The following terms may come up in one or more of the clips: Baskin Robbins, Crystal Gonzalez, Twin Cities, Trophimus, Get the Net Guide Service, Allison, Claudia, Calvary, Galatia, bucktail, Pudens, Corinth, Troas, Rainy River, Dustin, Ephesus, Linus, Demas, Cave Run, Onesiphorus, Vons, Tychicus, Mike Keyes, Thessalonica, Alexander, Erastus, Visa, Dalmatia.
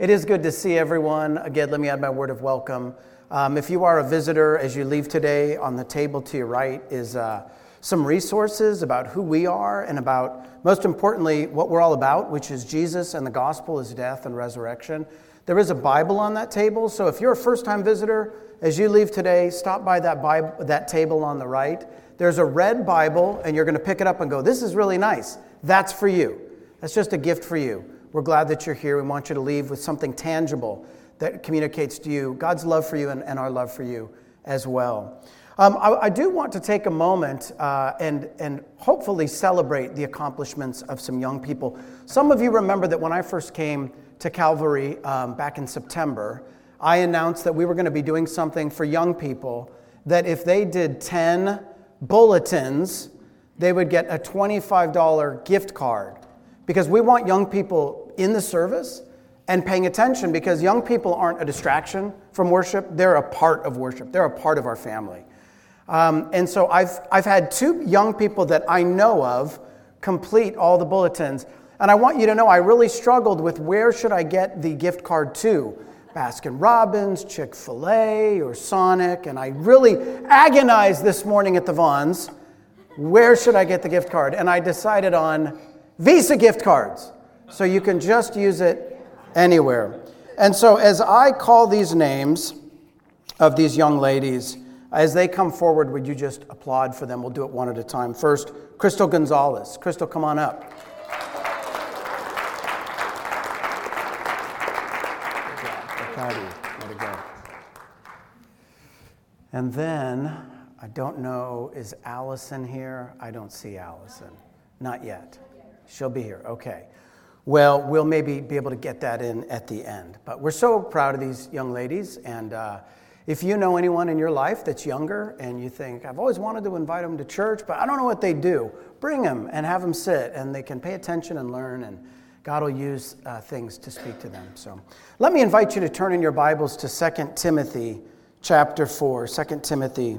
It is good to see everyone. Again, let me add my word of welcome. If you are a visitor, as you leave today, on the table to your right is some resources about who we are and about, most importantly, what we're all about, which is Jesus and the gospel, his death and resurrection. There is a Bible on that table, so if you're a first-time visitor, as you leave today, stop by that Bible, that table on the right. There's a red Bible, and you're going to pick it up and go, this is really nice. That's for you. That's just a gift for you. We're glad that you're here. We want you to leave with something tangible that communicates to you God's love for you and our love for you as well. I do want to take a moment and hopefully celebrate the accomplishments of some young people. Some of you remember that when I first came to Calvary back in September, I announced that we were going to be doing something for young people that if they did 10 bulletins, they would get a $25 gift card. Because we want young people in the service and paying attention, because young people aren't a distraction from worship. They're a part of worship. They're a part of our family. And so I've had two young people that I know of complete all the bulletins. And I want you to know I really struggled with where should I get the gift card to. Baskin Robbins, Chick-fil-A, or Sonic. And I really agonized this morning at the Vons. Where should I get the gift card? And I decided on Visa gift cards, so you can just use it anywhere. And so as I call these names of these young ladies, as they come forward, would you just applaud for them? We'll do it one at a time. First, Crystal Gonzalez. Crystal, come on up. And then, I don't know, is Allison here? I don't see Allison. Not yet. She'll be here. Okay. Well, we'll maybe be able to get that in at the end. But we're so proud of these young ladies. And if you know anyone in your life that's younger and you think, I've always wanted to invite them to church, but I don't know what they do, bring them and have them sit. And they can pay attention and learn. And God will use things to speak to them. So let me invite you to turn in your Bibles to 2 Timothy chapter 4. 2 Timothy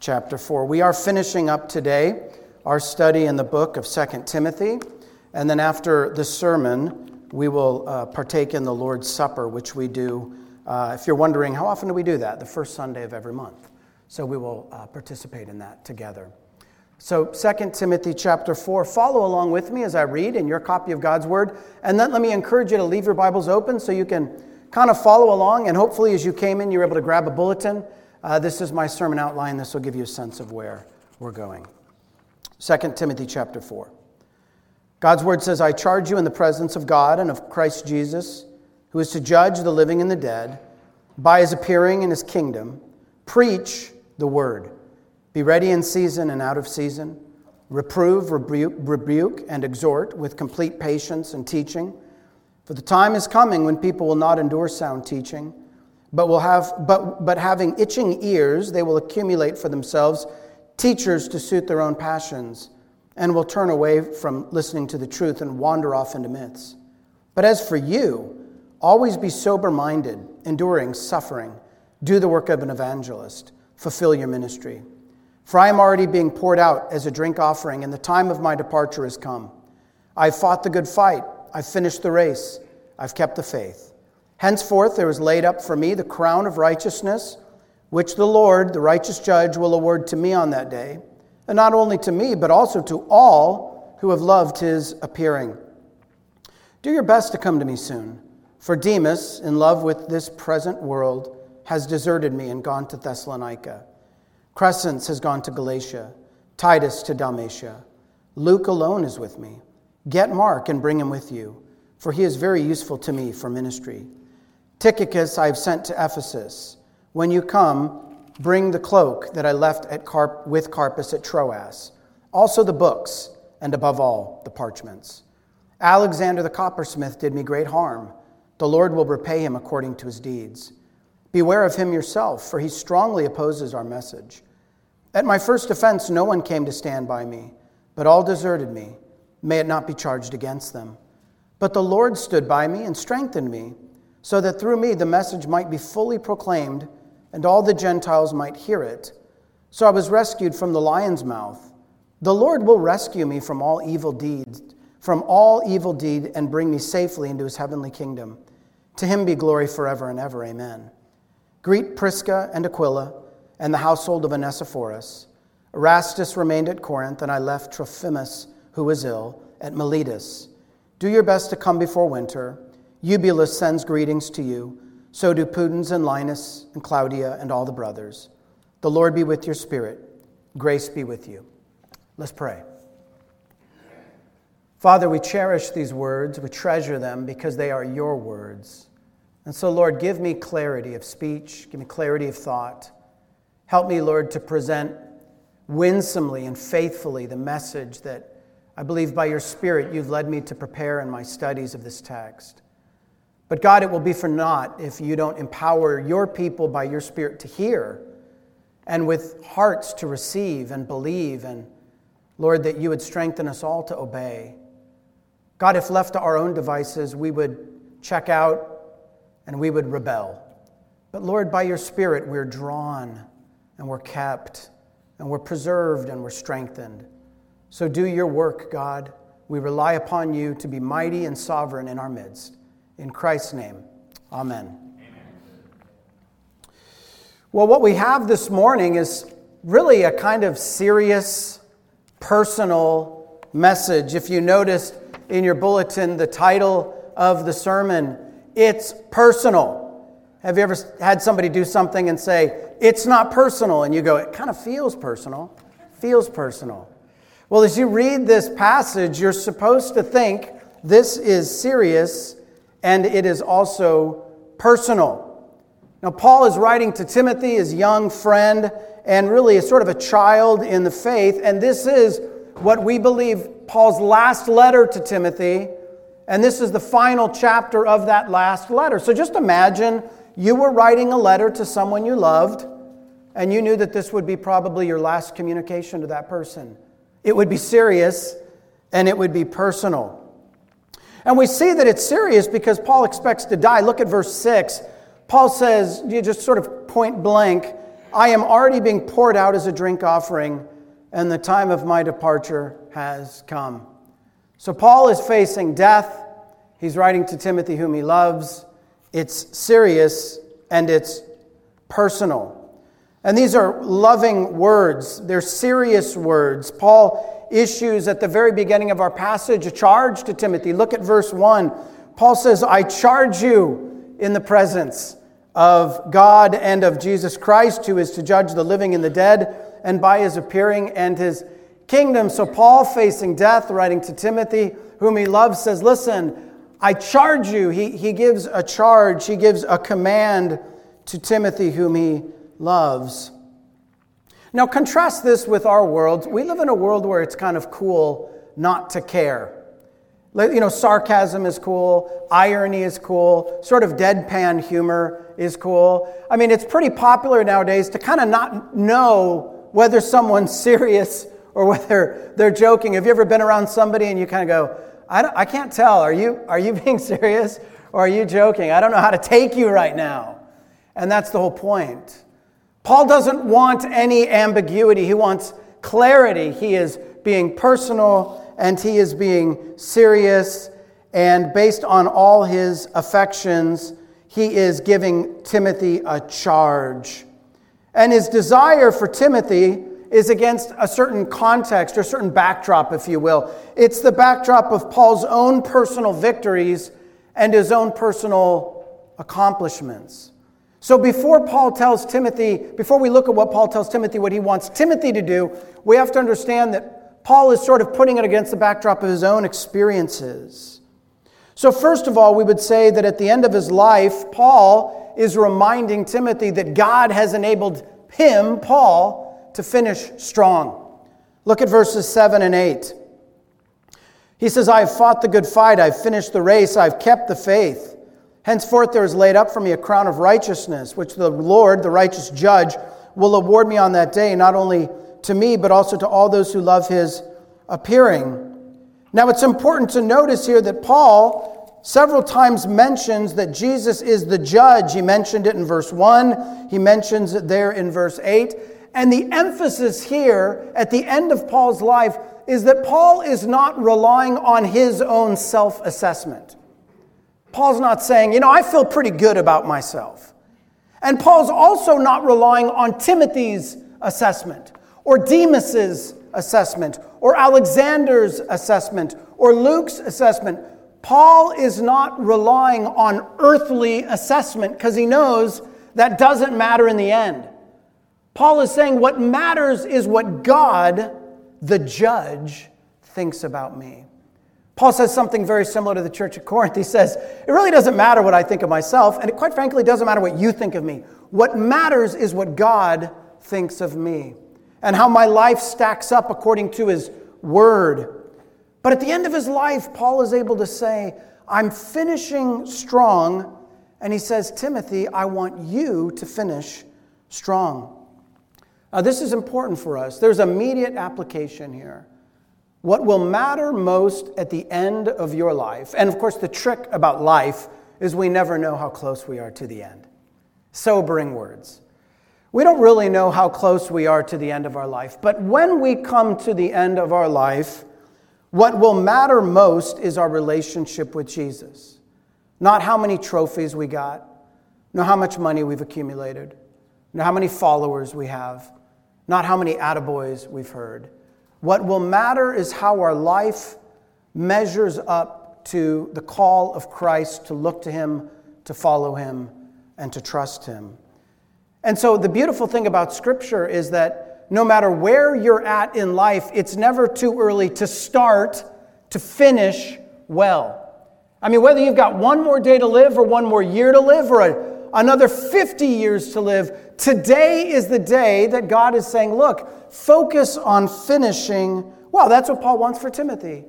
chapter 4. We are finishing up today our study in the book of 2 Timothy. And then after the sermon, we will partake in the Lord's Supper, which we do, if you're wondering, how often do we do that? The first Sunday of every month. So we will participate in that together. So 2 Timothy chapter 4, follow along with me as I read in your copy of God's Word. And then let me encourage you to leave your Bibles open so you can kind of follow along. And hopefully as you came in, you were able to grab a bulletin. This is my sermon outline. This will give you a sense of where we're going. 2 Timothy chapter 4. God's word says, I charge you in the presence of God and of Christ Jesus, who is to judge the living and the dead, by his appearing in his kingdom, preach the word. Be ready in season and out of season. Reprove, rebuke, and exhort with complete patience and teaching. For the time is coming when people will not endure sound teaching, but having itching ears, they will accumulate for themselves teachers to suit their own passions, and will turn away from listening to the truth and wander off into myths. But as for you, always be sober-minded, enduring suffering. Do the work of an evangelist. Fulfill your ministry. For I am already being poured out as a drink offering, and the time of my departure has come. I have fought the good fight. I have finished the race. I have kept the faith. Henceforth there is laid up for me the crown of righteousness, which the Lord, the righteous judge, will award to me on that day, and not only to me, but also to all who have loved his appearing. Do your best to come to me soon, for Demas, in love with this present world, has deserted me and gone to Thessalonica. Crescens has gone to Galatia, Titus to Dalmatia. Luke alone is with me. Get Mark and bring him with you, for he is very useful to me for ministry. Tychicus I have sent to Ephesus. When you come, bring the cloak that I left at with Carpus at Troas, also the books, and above all, the parchments. Alexander the coppersmith did me great harm. The Lord will repay him according to his deeds. Beware of him yourself, for he strongly opposes our message. At my first offense, no one came to stand by me, but all deserted me. May it not be charged against them. But the Lord stood by me and strengthened me, so that through me the message might be fully proclaimed, and all the Gentiles might hear it. So I was rescued from the lion's mouth. The Lord will rescue me from all evil deed, and bring me safely into his heavenly kingdom. To him be glory forever and ever. Amen. Greet Prisca and Aquila and the household of Onesiphorus. Erastus remained at Corinth, and I left Trophimus, who was ill, at Miletus. Do your best to come before winter. Eubulus sends greetings to you. So do Pudens and Linus and Claudia and all the brothers. The Lord be with your spirit. Grace be with you. Let's pray. Father, we cherish these words. We treasure them because they are your words. And so, Lord, give me clarity of speech. Give me clarity of thought. Help me, Lord, to present winsomely and faithfully the message that I believe by your Spirit you've led me to prepare in my studies of this text. But God, it will be for naught if you don't empower your people by your Spirit to hear and with hearts to receive and believe, and Lord, that you would strengthen us all to obey. God, if left to our own devices, we would check out and we would rebel. But Lord, by your Spirit, we're drawn and we're kept and we're preserved and we're strengthened. So do your work, God. We rely upon you to be mighty and sovereign in our midst. In Christ's name, amen. Amen. Well, what we have this morning is really a kind of serious, personal message. If you noticed in your bulletin the title of the sermon, It's Personal. Have you ever had somebody do something and say, it's not personal? And you go, it kind of feels personal. Feels personal. Well, as you read this passage, you're supposed to think this is serious and it is also personal. Now, Paul is writing to Timothy, his young friend, and really is sort of a child in the faith. And this is what we believe Paul's last letter to Timothy. And this is the final chapter of that last letter. So just imagine you were writing a letter to someone you loved, and you knew that this would be probably your last communication to that person. It would be serious, and it would be personal. And we see that it's serious because Paul expects to die. Look at verse 6. Paul says, you just sort of point blank, I am already being poured out as a drink offering, and the time of my departure has come. So Paul is facing death. He's writing to Timothy, whom he loves. It's serious, and it's personal. And these are loving words. They're serious words. Paul issues at the very beginning of our passage a charge to Timothy. Look at verse 1. Paul says, I charge you in the presence of God and of Jesus Christ, who is to judge the living and the dead, and by his appearing and his kingdom. So Paul, facing death, writing to Timothy, whom he loves, says, listen, I charge you. He gives a charge. He gives a command to Timothy, whom he loves. Now contrast this with our world. We live in a world where it's kind of cool not to care. You know, sarcasm is cool, irony is cool, sort of deadpan humor is cool. I mean, it's pretty popular nowadays to kind of not know whether someone's serious or whether they're joking. Have you ever been around somebody and you kind of go, I can't tell. Are you being serious or are you joking? I don't know how to take you right now. And that's the whole point. Paul doesn't want any ambiguity. He wants clarity. He is being personal and he is being serious. And based on all his affections, he is giving Timothy a charge. And his desire for Timothy is against a certain context or a certain backdrop, if you will. It's the backdrop of Paul's own personal victories and his own personal accomplishments. So before we look at what Paul tells Timothy, what he wants Timothy to do, we have to understand that Paul is sort of putting it against the backdrop of his own experiences. So first of all, we would say that at the end of his life, Paul is reminding Timothy that God has enabled him, Paul, to finish strong. Look at verses 7 and 8. He says, I have fought the good fight, I have finished the race, I have kept the faith. Henceforth there is laid up for me a crown of righteousness, which the Lord, the righteous judge, will award me on that day, not only to me, but also to all those who love his appearing. Now it's important to notice here that Paul several times mentions that Jesus is the judge. He mentioned it in verse 1. He mentions it there in verse 8. And the emphasis here at the end of Paul's life is that Paul is not relying on his own self-assessment. Paul's not saying, you know, I feel pretty good about myself. And Paul's also not relying on Timothy's assessment or Demas's assessment or Alexander's assessment or Luke's assessment. Paul is not relying on earthly assessment because he knows that doesn't matter in the end. Paul is saying what matters is what God, the judge, thinks about me. Paul says something very similar to the church at Corinth. He says, it really doesn't matter what I think of myself, and it quite frankly doesn't matter what you think of me. What matters is what God thinks of me and how my life stacks up according to his word. But at the end of his life, Paul is able to say, I'm finishing strong. And he says, Timothy, I want you to finish strong. Now, this is important for us. There's immediate application here. What will matter most at the end of your life, and of course the trick about life is we never know how close we are to the end. Sobering words. We don't really know how close we are to the end of our life, but when we come to the end of our life, what will matter most is our relationship with Jesus. Not how many trophies we got, nor how much money we've accumulated, nor how many followers we have, not how many attaboys we've heard. What will matter is how our life measures up to the call of Christ to look to him, to follow him, and to trust him. And so the beautiful thing about Scripture is that no matter where you're at in life, it's never too early to start to finish well. I mean, whether you've got one more day to live or one more year to live or another 50 years to live, today is the day that God is saying, look, focus on finishing. Well, that's what Paul wants for Timothy.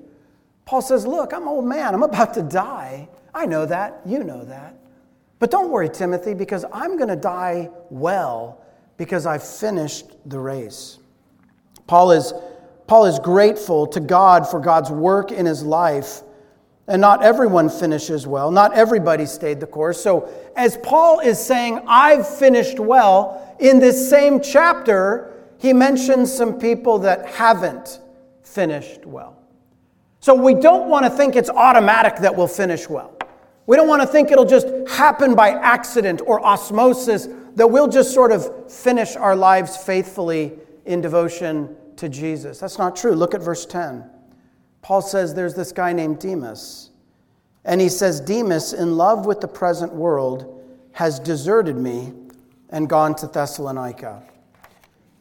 Paul says, look, I'm an old man. I'm about to die. I know that. You know that. But don't worry, Timothy, because I'm going to die well because I've finished the race. Paul is grateful to God for God's work in his life. And not everyone finishes well. Not everybody stayed the course. So as Paul is saying, I've finished well, in this same chapter, he mentions some people that haven't finished well. So we don't want to think it's automatic that we'll finish well. We don't want to think it'll just happen by accident or osmosis, that we'll just sort of finish our lives faithfully in devotion to Jesus. That's not true. Look at verse 10. Paul says there's this guy named Demas. And he says, Demas, in love with the present world, has deserted me and gone to Thessalonica.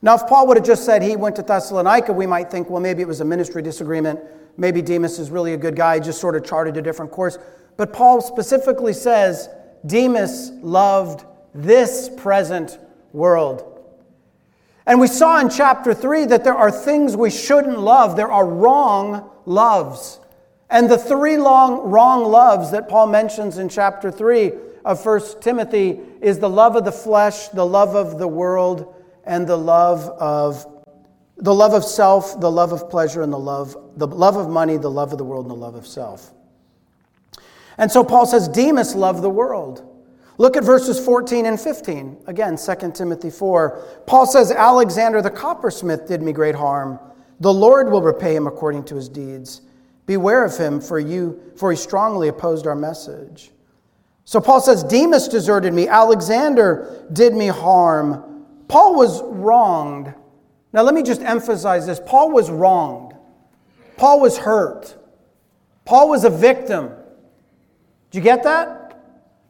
Now, if Paul would have just said he went to Thessalonica, we might think, well, maybe it was a ministry disagreement. Maybe Demas is really a good guy, just sort of charted a different course. But Paul specifically says, Demas loved this present world. And we saw in chapter 3 that there are things we shouldn't love. There are wrong loves. And the three wrong loves that Paul mentions in chapter 3 of 1 Timothy is the love of the flesh, the love of the world, and the love of self, the love of pleasure, and the love of money, the love of the world, and the love of self. And so Paul says, Demas loved the world. Look at verses 14 and 15. Again, 2 Timothy 4. Paul says, Alexander the coppersmith did me great harm. The Lord will repay him according to his deeds. Beware of him, for he strongly opposed our message. So Paul says, Demas deserted me. Alexander did me harm. Paul was wronged. Now let me just emphasize this. Paul was wronged. Paul was hurt. Paul was a victim. Did you get that?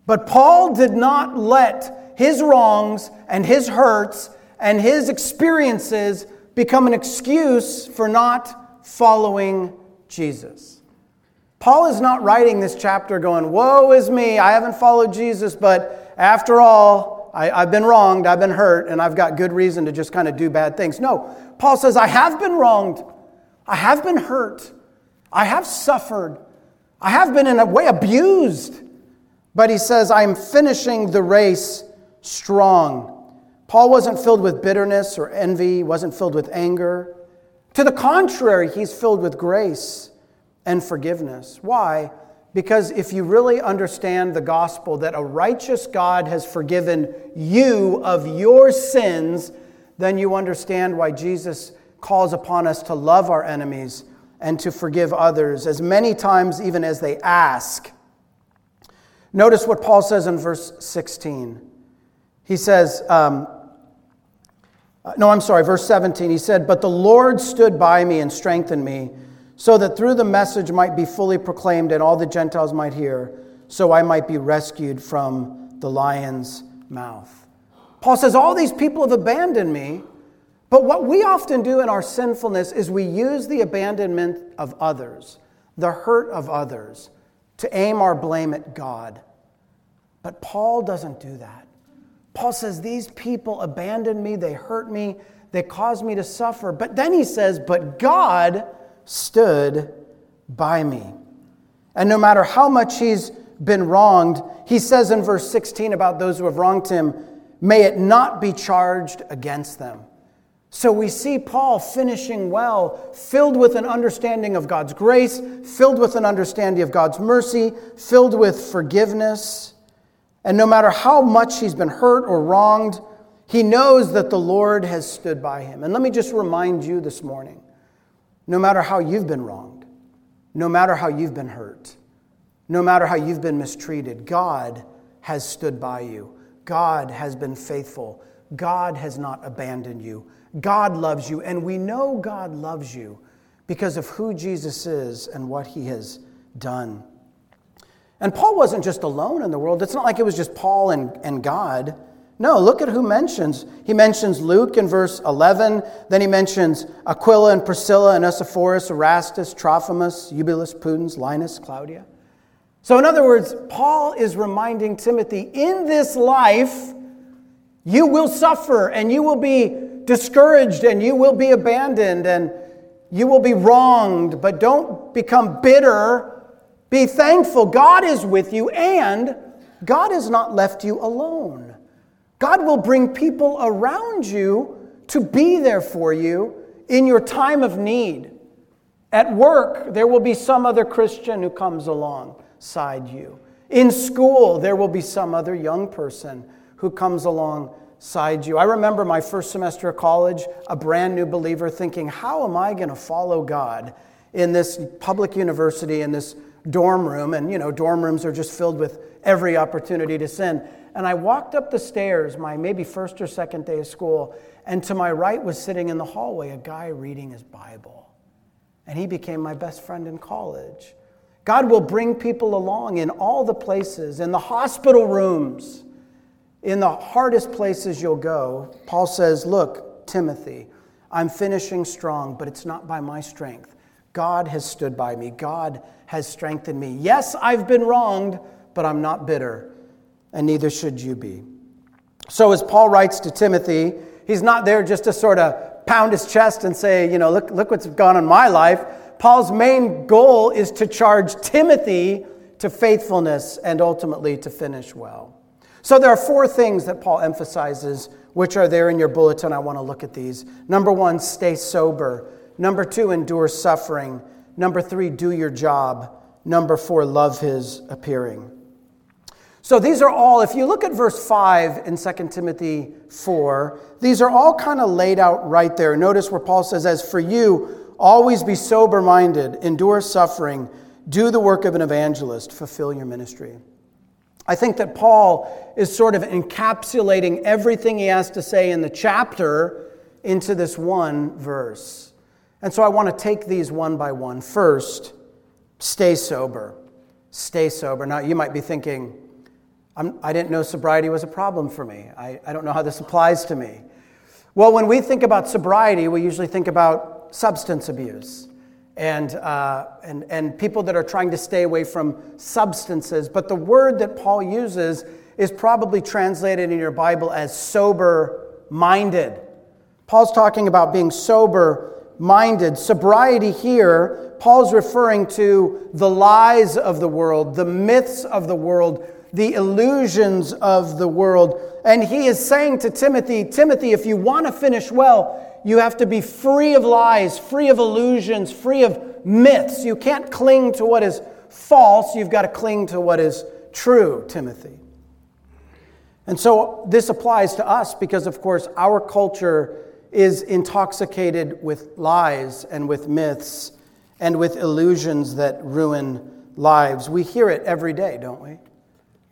But Paul did not let his wrongs and his hurts and his experiences become an excuse for not following Jesus. Paul is not writing this chapter going, woe is me, I haven't followed Jesus, but after all, I've been wronged, I've been hurt, and I've got good reason to just kind of do bad things. No, Paul says, I have been wronged, I have been hurt, I have suffered, I have been in a way abused. But he says, I am finishing the race strong. Paul wasn't filled with bitterness or envy. He wasn't filled with anger. To the contrary, he's filled with grace and forgiveness. Why? Because if you really understand the gospel, that a righteous God has forgiven you of your sins, then you understand why Jesus calls upon us to love our enemies and to forgive others as many times even as they ask. Notice what Paul says in verse 16. He says, verse 17. He said, "But the Lord stood by me and strengthened me, so that through the message might be fully proclaimed and all the Gentiles might hear, so I might be rescued from the lion's mouth." Paul says, all these people have abandoned me, but what we often do in our sinfulness is we use the abandonment of others, the hurt of others, to aim our blame at God. But Paul doesn't do that. Paul says, these people abandoned me, they hurt me, they caused me to suffer. But then he says, but God stood by me. And no matter how much he's been wronged, he says in verse 16 about those who have wronged him, may it not be charged against them. So we see Paul finishing well, filled with an understanding of God's grace, filled with an understanding of God's mercy, filled with forgiveness. And no matter how much he's been hurt or wronged, he knows that the Lord has stood by him. And let me just remind you this morning, no matter how you've been wronged, no matter how you've been hurt, no matter how you've been mistreated, God has stood by you. God has been faithful. God has not abandoned you. God loves you, and we know God loves you because of who Jesus is and what he has done. And Paul wasn't just alone in the world. It's not like it was just Paul and God. No, look at who mentions. He mentions Luke in verse 11. Then he mentions Aquila and Priscilla and Onesiphorus, Erastus, Trophimus, Eubulus, Pudens, Linus, Claudia. So in other words, Paul is reminding Timothy, in this life, you will suffer and you will be discouraged and you will be abandoned and you will be wronged, but don't become bitter. Be thankful. God is with you, and God has not left you alone. God will bring people around you to be there for you in your time of need. At work, there will be some other Christian who comes alongside you. In school, there will be some other young person who comes alongside you. I remember my first semester of college, a brand new believer, thinking, how am I going to follow God in this public university, in this dorm room? And, you know, dorm rooms are just filled with every opportunity to sin. And I walked up the stairs, my maybe first or second day of school, and to my right was sitting in the hallway a guy reading his Bible. And he became my best friend in college. God will bring people along in all the places, in the hospital rooms, in the hardest places you'll go. Paul says, look, Timothy, I'm finishing strong, but it's not by my strength. God has stood by me. God has strengthened me. Yes, I've been wronged, but I'm not bitter. And neither should you be. So as Paul writes to Timothy, he's not there just to sort of pound his chest and say, you know, look what's gone on in my life. Paul's main goal is to charge Timothy to faithfulness and ultimately to finish well. So there are four things that Paul emphasizes, which are there in your bulletin. I want to look at these. Number one, stay sober. Number two, endure suffering. Number three, do your job. Number four, love his appearing. So these are all, if you look at verse 5 in 2 Timothy 4, these are all kind of laid out right there. Notice where Paul says, as for you, always be sober-minded, endure suffering, do the work of an evangelist, fulfill your ministry. I think that Paul is sort of encapsulating everything he has to say in the chapter into this one verse. And so I want to take these one by one. First, stay sober. Stay sober. Now, you might be thinking, I didn't know sobriety was a problem for me. I don't know how this applies to me. Well, when we think about sobriety, we usually think about substance abuse and people that are trying to stay away from substances. But the word that Paul uses is probably translated in your Bible as sober-minded. Paul's talking about being sober-minded. Sobriety here, Paul's referring to the lies of the world, the myths of the world, the illusions of the world. And he is saying to Timothy, Timothy, if you want to finish well, you have to be free of lies, free of illusions, free of myths. You can't cling to what is false. You've got to cling to what is true, Timothy. And so this applies to us because, of course, our culture is intoxicated with lies and with myths and with illusions that ruin lives. We hear it every day, don't we?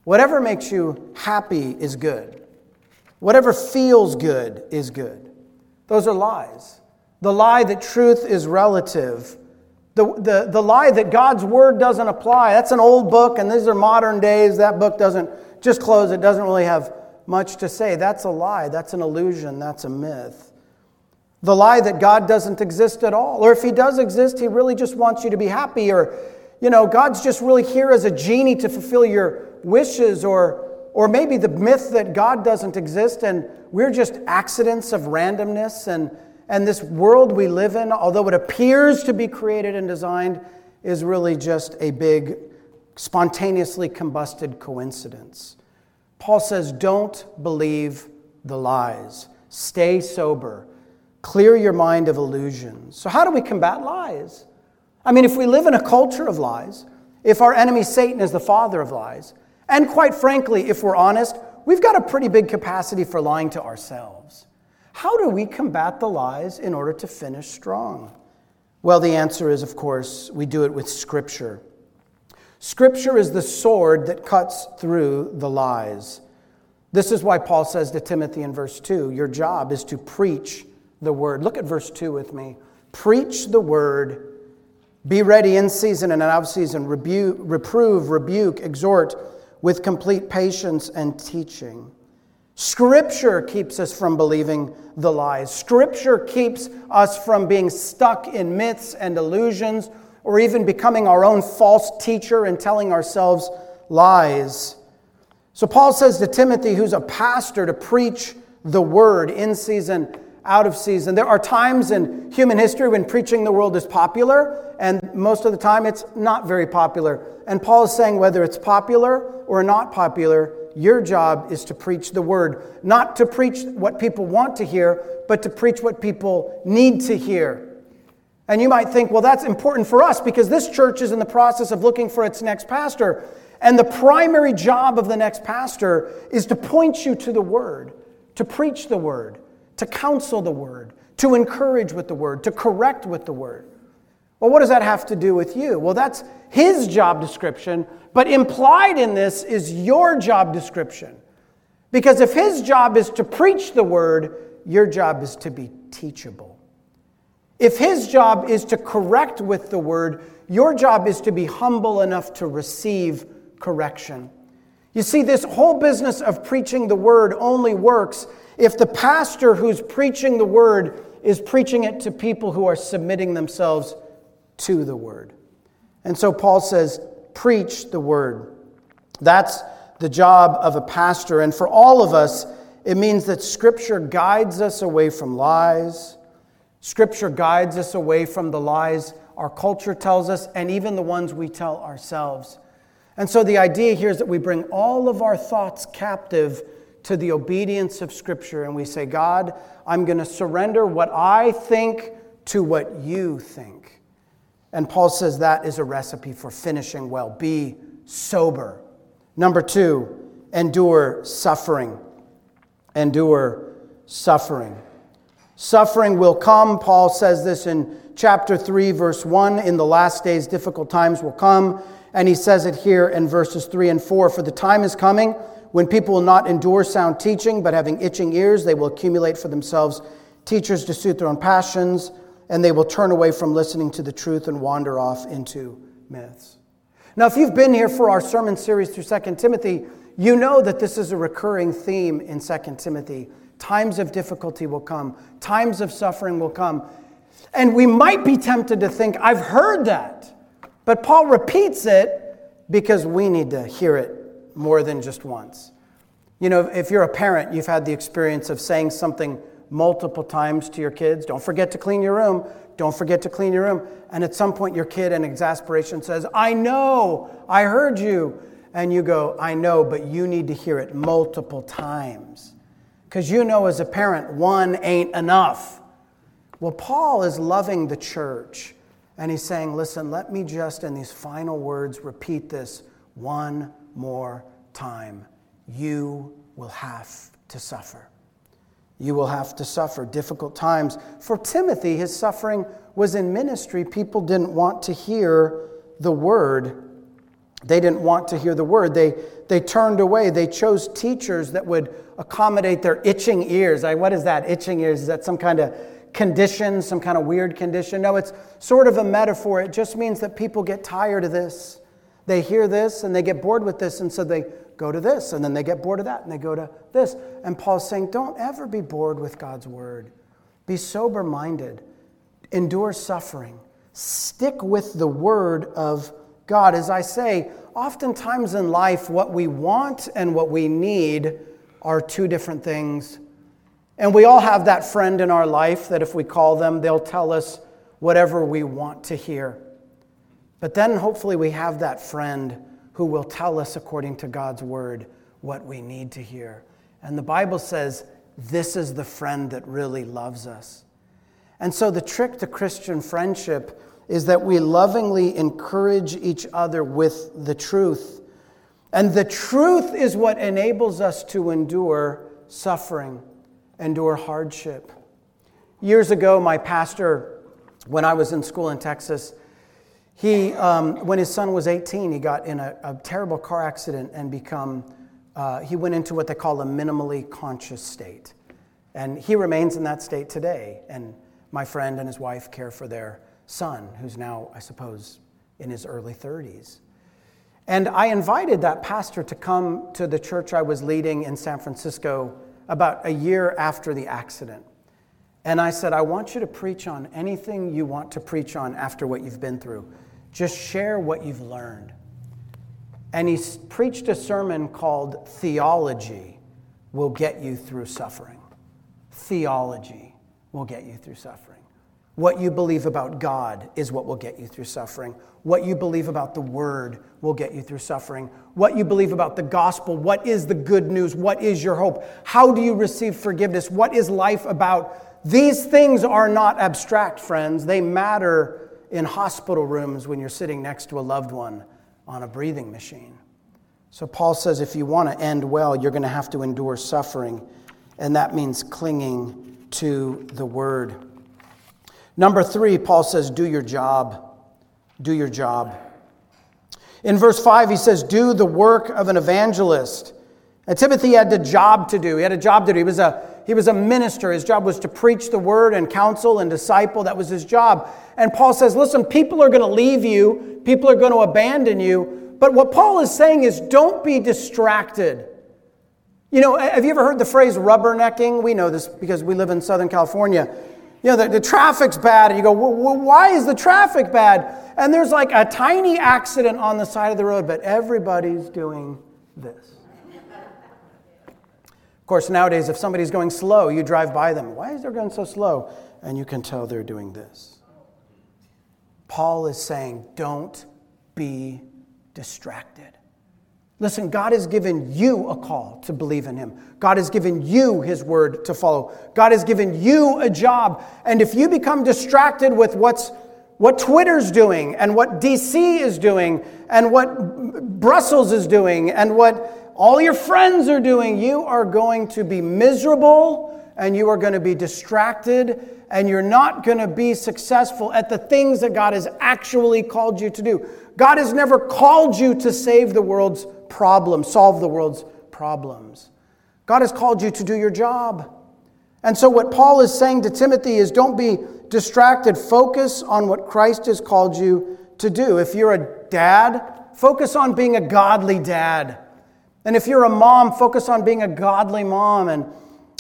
Whatever makes you happy is good. Whatever feels good is good. Those are lies. The lie that truth is relative. The lie that God's word doesn't apply. That's an old book, and these are modern days. That book doesn't just close. It doesn't really have much to say. That's a lie. That's an illusion. That's a myth. The lie that God doesn't exist at all. Or if he does exist, he really just wants you to be happy. Or, you know, God's just really here as a genie to fulfill your wishes. Or maybe the myth that God doesn't exist and we're just accidents of randomness and this world we live in, although it appears to be created and designed, is really just a big, spontaneously combusted coincidence. Paul says, don't believe the lies. Stay sober. Clear your mind of illusions. So how do we combat lies? I mean, if we live in a culture of lies, if our enemy Satan is the father of lies, and quite frankly, if we're honest, we've got a pretty big capacity for lying to ourselves. How do we combat the lies in order to finish strong? Well, the answer is, of course, we do it with Scripture. Scripture is the sword that cuts through the lies. This is why Paul says to Timothy in verse 2, your job is to preach the word. Look at verse 2 with me. Preach the word. Be ready in season and out of season. Reprove, rebuke, exhort with complete patience and teaching. Scripture keeps us from believing the lies. Scripture keeps us from being stuck in myths and illusions, or even becoming our own false teacher and telling ourselves lies. So Paul says to Timothy, who's a pastor, to preach the word in season, out of season. There are times in human history when preaching the word is popular, and most of the time it's not very popular. And Paul is saying whether it's popular or not popular, your job is to preach the word. Not to preach what people want to hear, but to preach what people need to hear. And you might think, well, that's important for us because this church is in the process of looking for its next pastor. And the primary job of the next pastor is to point you to the word, to preach the word, to counsel the word, to encourage with the word, to correct with the word. Well, what does that have to do with you? Well, that's his job description, but implied in this is your job description. Because if his job is to preach the word, your job is to be teachable. If his job is to correct with the word, your job is to be humble enough to receive correction. You see, this whole business of preaching the word only works if the pastor who's preaching the word is preaching it to people who are submitting themselves to the word. And so Paul says, preach the word. That's the job of a pastor. And for all of us, it means that Scripture guides us away from lies. Scripture guides us away from the lies our culture tells us, and even the ones we tell ourselves. And so the idea here is that we bring all of our thoughts captive to the obedience of Scripture, and we say, God, I'm going to surrender what I think to what you think. And Paul says that is a recipe for finishing well. Be sober. Number two, endure suffering. Endure suffering. Suffering will come. Paul says this in chapter 3, verse 1, in the last days difficult times will come. And he says it here in verses 3 and 4, for the time is coming when people will not endure sound teaching, but having itching ears, they will accumulate for themselves teachers to suit their own passions, and they will turn away from listening to the truth and wander off into myths. Now, if you've been here for our sermon series through 2 Timothy, you know that this is a recurring theme in 2 Timothy. Times of difficulty will come. Times of suffering will come. And we might be tempted to think, I've heard that. But Paul repeats it because we need to hear it more than just once. You know, if you're a parent, you've had the experience of saying something multiple times to your kids. Don't forget to clean your room. Don't forget to clean your room. And at some point, your kid in exasperation says, I know, I heard you. And you go, I know, but you need to hear it multiple times. Because you know as a parent, one ain't enough. Well, Paul is loving the church. And he's saying, listen, let me just, in these final words, repeat this one more time. You will have to suffer. You will have to suffer difficult times. For Timothy, his suffering was in ministry. People didn't want to hear the word. They didn't want to hear the word. They turned away. They chose teachers that would accommodate their itching ears. What is that, itching ears? Is that some kind of condition, some kind of weird condition? No, it's sort of a metaphor. It just means that people get tired of this. They hear this and they get bored with this, and so they go to this, and then they get bored of that, and they go to this. And Paul's saying, don't ever be bored with God's word. Be sober-minded. Endure suffering. Stick with the word of God. As I say, oftentimes in life, what we want and what we need are two different things. And we all have that friend in our life that if we call them, they'll tell us whatever we want to hear. But then hopefully we have that friend who will tell us according to God's word what we need to hear. And the Bible says, this is the friend that really loves us. And so the trick to Christian friendship is that we lovingly encourage each other with the truth. And the truth is what enables us to endure suffering, endure hardship. Years ago, my pastor, when I was in school in Texas, he, when his son was 18, he got in a terrible car accident and he went into what they call a minimally conscious state. And he remains in that state today. And my friend and his wife care for their son, who's now, I suppose, in his early 30s. And I invited that pastor to come to the church I was leading in San Francisco about a year after the accident. And I said, I want you to preach on anything you want to preach on after what you've been through. Just share what you've learned. And he preached a sermon called Theology Will Get You Through Suffering. Theology will get you through suffering. What you believe about God is what will get you through suffering. What you believe about the Word will get you through suffering. What you believe about the gospel, what is the good news, what is your hope, how do you receive forgiveness, what is life about? These things are not abstract, friends. They matter in hospital rooms when you're sitting next to a loved one on a breathing machine. So Paul says if you want to end well, you're going to have to endure suffering, and that means clinging to the Word. Number 3, Paul says, do your job. Do your job. In verse 5, he says, do the work of an evangelist. And Timothy had a job to do. He had a job to do. He was a minister. His job was to preach the word and counsel and disciple. That was his job. And Paul says, listen, people are going to leave you. People are going to abandon you. But what Paul is saying is don't be distracted. You know, have you ever heard the phrase rubbernecking? We know this because we live in Southern California. You know, the traffic's bad. And you go, well, why is the traffic bad? And there's like a tiny accident on the side of the road, but everybody's doing this. Of course, nowadays, if somebody's going slow, you drive by them. Why is they going so slow? And you can tell they're doing this. Paul is saying, don't be distracted. Listen, God has given you a call to believe in Him. God has given you His word to follow. God has given you a job. And if you become distracted with what Twitter's doing and what DC is doing and what Brussels is doing and what all your friends are doing, you are going to be miserable and you are going to be distracted and you're not going to be successful at the things that God has actually called you to do. God has never called you to save the world's problems, solve the world's problems. God has called you to do your job. And so what Paul is saying to Timothy is don't be distracted. Focus on what Christ has called you to do. If you're a dad, focus on being a godly dad. And if you're a mom, focus on being a godly mom. And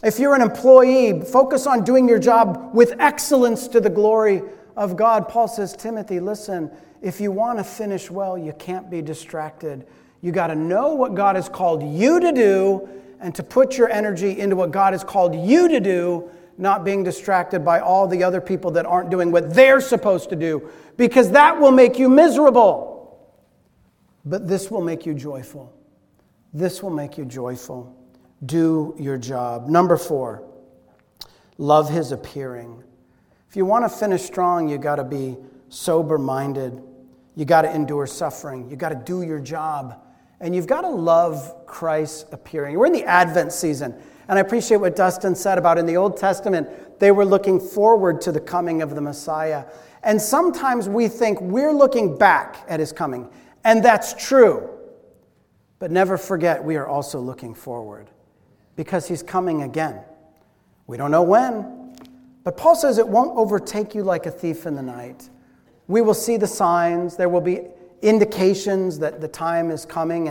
if you're an employee, focus on doing your job with excellence to the glory of God. Paul says, Timothy, listen, if you want to finish well, you can't be distracted. You got to know what God has called you to do and to put your energy into what God has called you to do, not being distracted by all the other people that aren't doing what they're supposed to do, because that will make you miserable. But this will make you joyful. This will make you joyful. Do your job. Number 4, love His appearing. If you want to finish strong, you got to be sober-minded. You got to endure suffering. You got to do your job. And you've got to love Christ's appearing. We're in the Advent season. And I appreciate what Dustin said about in the Old Testament, they were looking forward to the coming of the Messiah. And sometimes we think we're looking back at His coming. And that's true. But never forget, we are also looking forward because he's coming again. We don't know when, but Paul says it won't overtake you like a thief in the night. We will see the signs. There will be indications that the time is coming,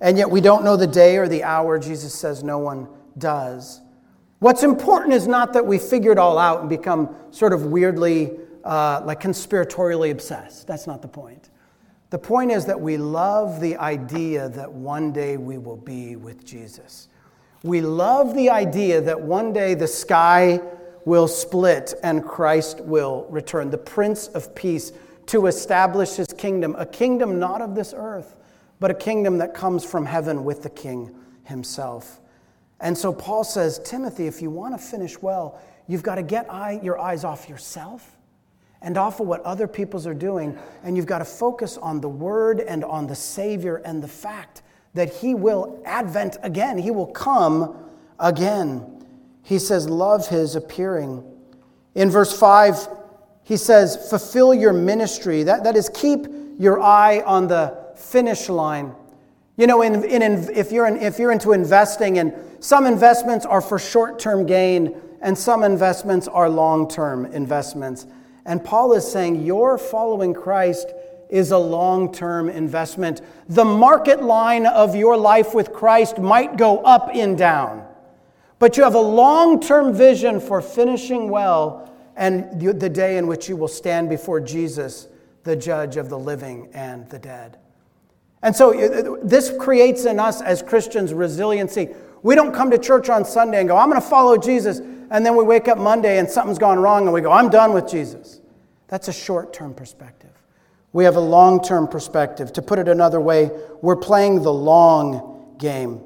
and yet we don't know the day or the hour. Jesus says no one does. What's important is not that we figure it all out and become sort of weirdly, like conspiratorially obsessed. That's not the point. The point is that we love the idea that one day we will be with Jesus. We love the idea that one day the sky will split and Christ will return, the Prince of Peace, to establish his kingdom, a kingdom not of this earth, but a kingdom that comes from heaven with the King himself. And so Paul says, Timothy, if you want to finish well, you've got to get your eyes off yourself and off of what other peoples are doing, and you've got to focus on the Word and on the Savior and the fact that he will advent again. He will come again. He says, love his appearing. In verse 5, he says, fulfill your ministry. That is, keep your eye on the finish line. You know, if you're into investing, and some investments are for short-term gain, and some investments are long-term investments. And Paul is saying your following Christ is a long-term investment. The market line of your life with Christ might go up and down, but you have a long-term vision for finishing well and the day in which you will stand before Jesus, the judge of the living and the dead. And so this creates in us as Christians resiliency. We don't come to church on Sunday and go, I'm going to follow Jesus, and then we wake up Monday and something's gone wrong and we go, I'm done with Jesus. That's a short-term perspective. We have a long-term perspective. To put it another way, we're playing the long game.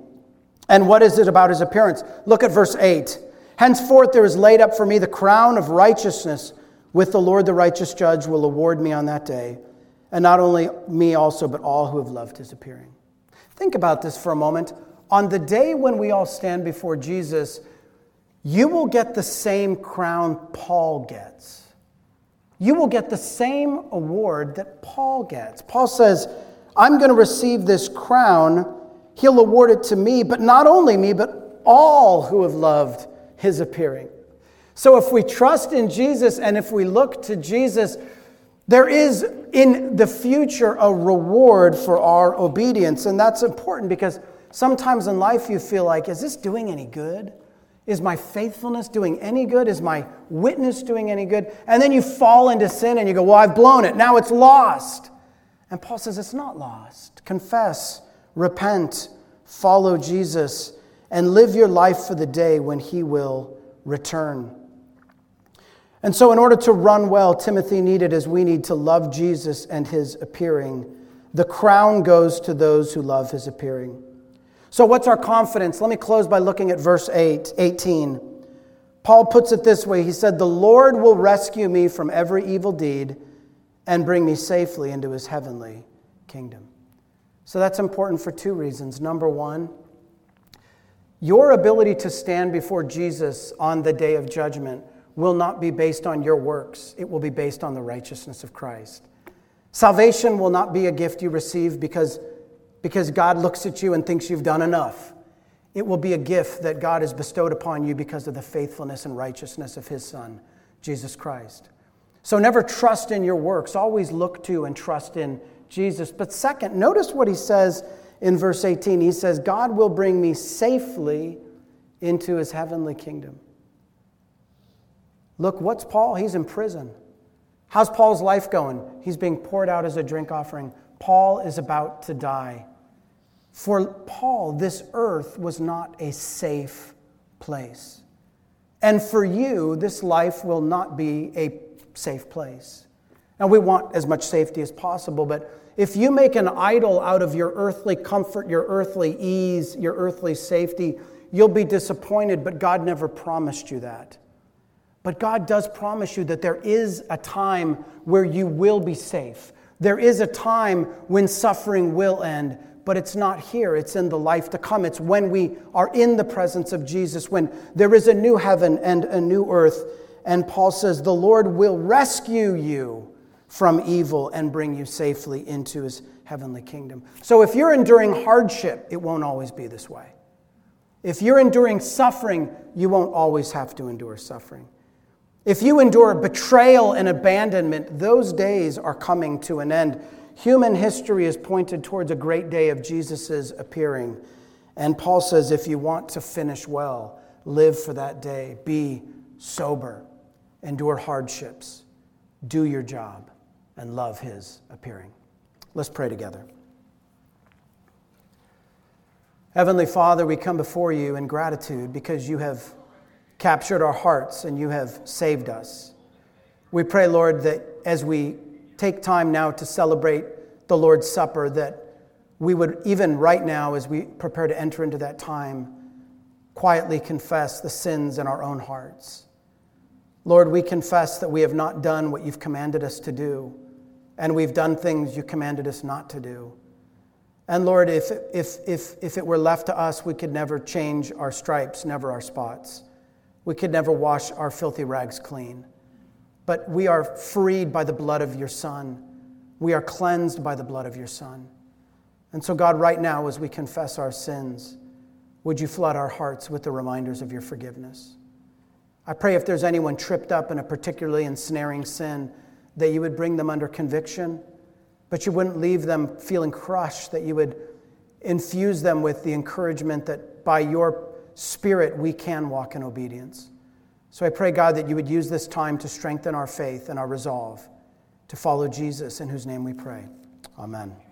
And what is it about his appearance? Look at verse 8. Henceforth there is laid up for me the crown of righteousness, with the Lord the righteous judge will award me on that day. And not only me also, but all who have loved his appearing. Think about this for a moment. On the day when we all stand before Jesus, you will get the same crown Paul gets. You will get the same award that Paul gets. Paul says, I'm going to receive this crown. He'll award it to me, but not only me, but all who have loved his appearing. So if we trust in Jesus and if we look to Jesus, there is in the future a reward for our obedience, and that's important because sometimes in life you feel like, is this doing any good? Is my faithfulness doing any good? Is my witness doing any good? And then you fall into sin and you go, well, I've blown it. Now it's lost. And Paul says it's not lost. Confess, repent, follow Jesus, and live your life for the day when he will return. And so in order to run well, Timothy needed, as we need, to love Jesus and his appearing. The crown goes to those who love his appearing. So what's our confidence? Let me close by looking at verse 18. Paul puts it this way. He said, the Lord will rescue me from every evil deed and bring me safely into his heavenly kingdom. So that's important for two reasons. Number one, your ability to stand before Jesus on the day of judgment will not be based on your works. It will be based on the righteousness of Christ. Salvation will not be a gift you receive because God looks at you and thinks you've done enough. It will be a gift that God has bestowed upon you because of the faithfulness and righteousness of his Son, Jesus Christ. So never trust in your works. Always look to and trust in Jesus. But second, notice what he says in verse 18. He says, God will bring me safely into his heavenly kingdom. Look, what's Paul? He's in prison. How's Paul's life going? He's being poured out as a drink offering. Paul is about to die. For Paul, this earth was not a safe place. And for you, this life will not be a safe place. And we want as much safety as possible, but if you make an idol out of your earthly comfort, your earthly ease, your earthly safety, you'll be disappointed, but God never promised you that. But God does promise you that there is a time where you will be safe. There is a time when suffering will end, but it's not here. It's in the life to come. It's when we are in the presence of Jesus, when there is a new heaven and a new earth. And Paul says, the Lord will rescue you from evil and bring you safely into his heavenly kingdom. So if you're enduring hardship, it won't always be this way. If you're enduring suffering, you won't always have to endure suffering. If you endure betrayal and abandonment, those days are coming to an end. Human history is pointed towards a great day of Jesus' appearing. And Paul says, if you want to finish well, live for that day. Be sober. Endure hardships. Do your job. And love his appearing. Let's pray together. Heavenly Father, we come before you in gratitude because you have captured our hearts and you have saved us. We pray, Lord, that as we take time now to celebrate the Lord's Supper, that we would, even right now as we prepare to enter into that time, quietly confess the sins in our own hearts. Lord, we confess that we have not done what you've commanded us to do, and we've done things you commanded us not to do. And Lord, if it were left to us, we could never change our stripes, never our spots. We could never wash our filthy rags clean. But we are freed by the blood of your Son. We are cleansed by the blood of your Son. And so, God, right now, as we confess our sins, would you flood our hearts with the reminders of your forgiveness? I pray if there's anyone tripped up in a particularly ensnaring sin, that you would bring them under conviction, but you wouldn't leave them feeling crushed, that you would infuse them with the encouragement that by your Spirit we can walk in obedience. So I pray, God, that you would use this time to strengthen our faith and our resolve to follow Jesus, in whose name we pray. Amen.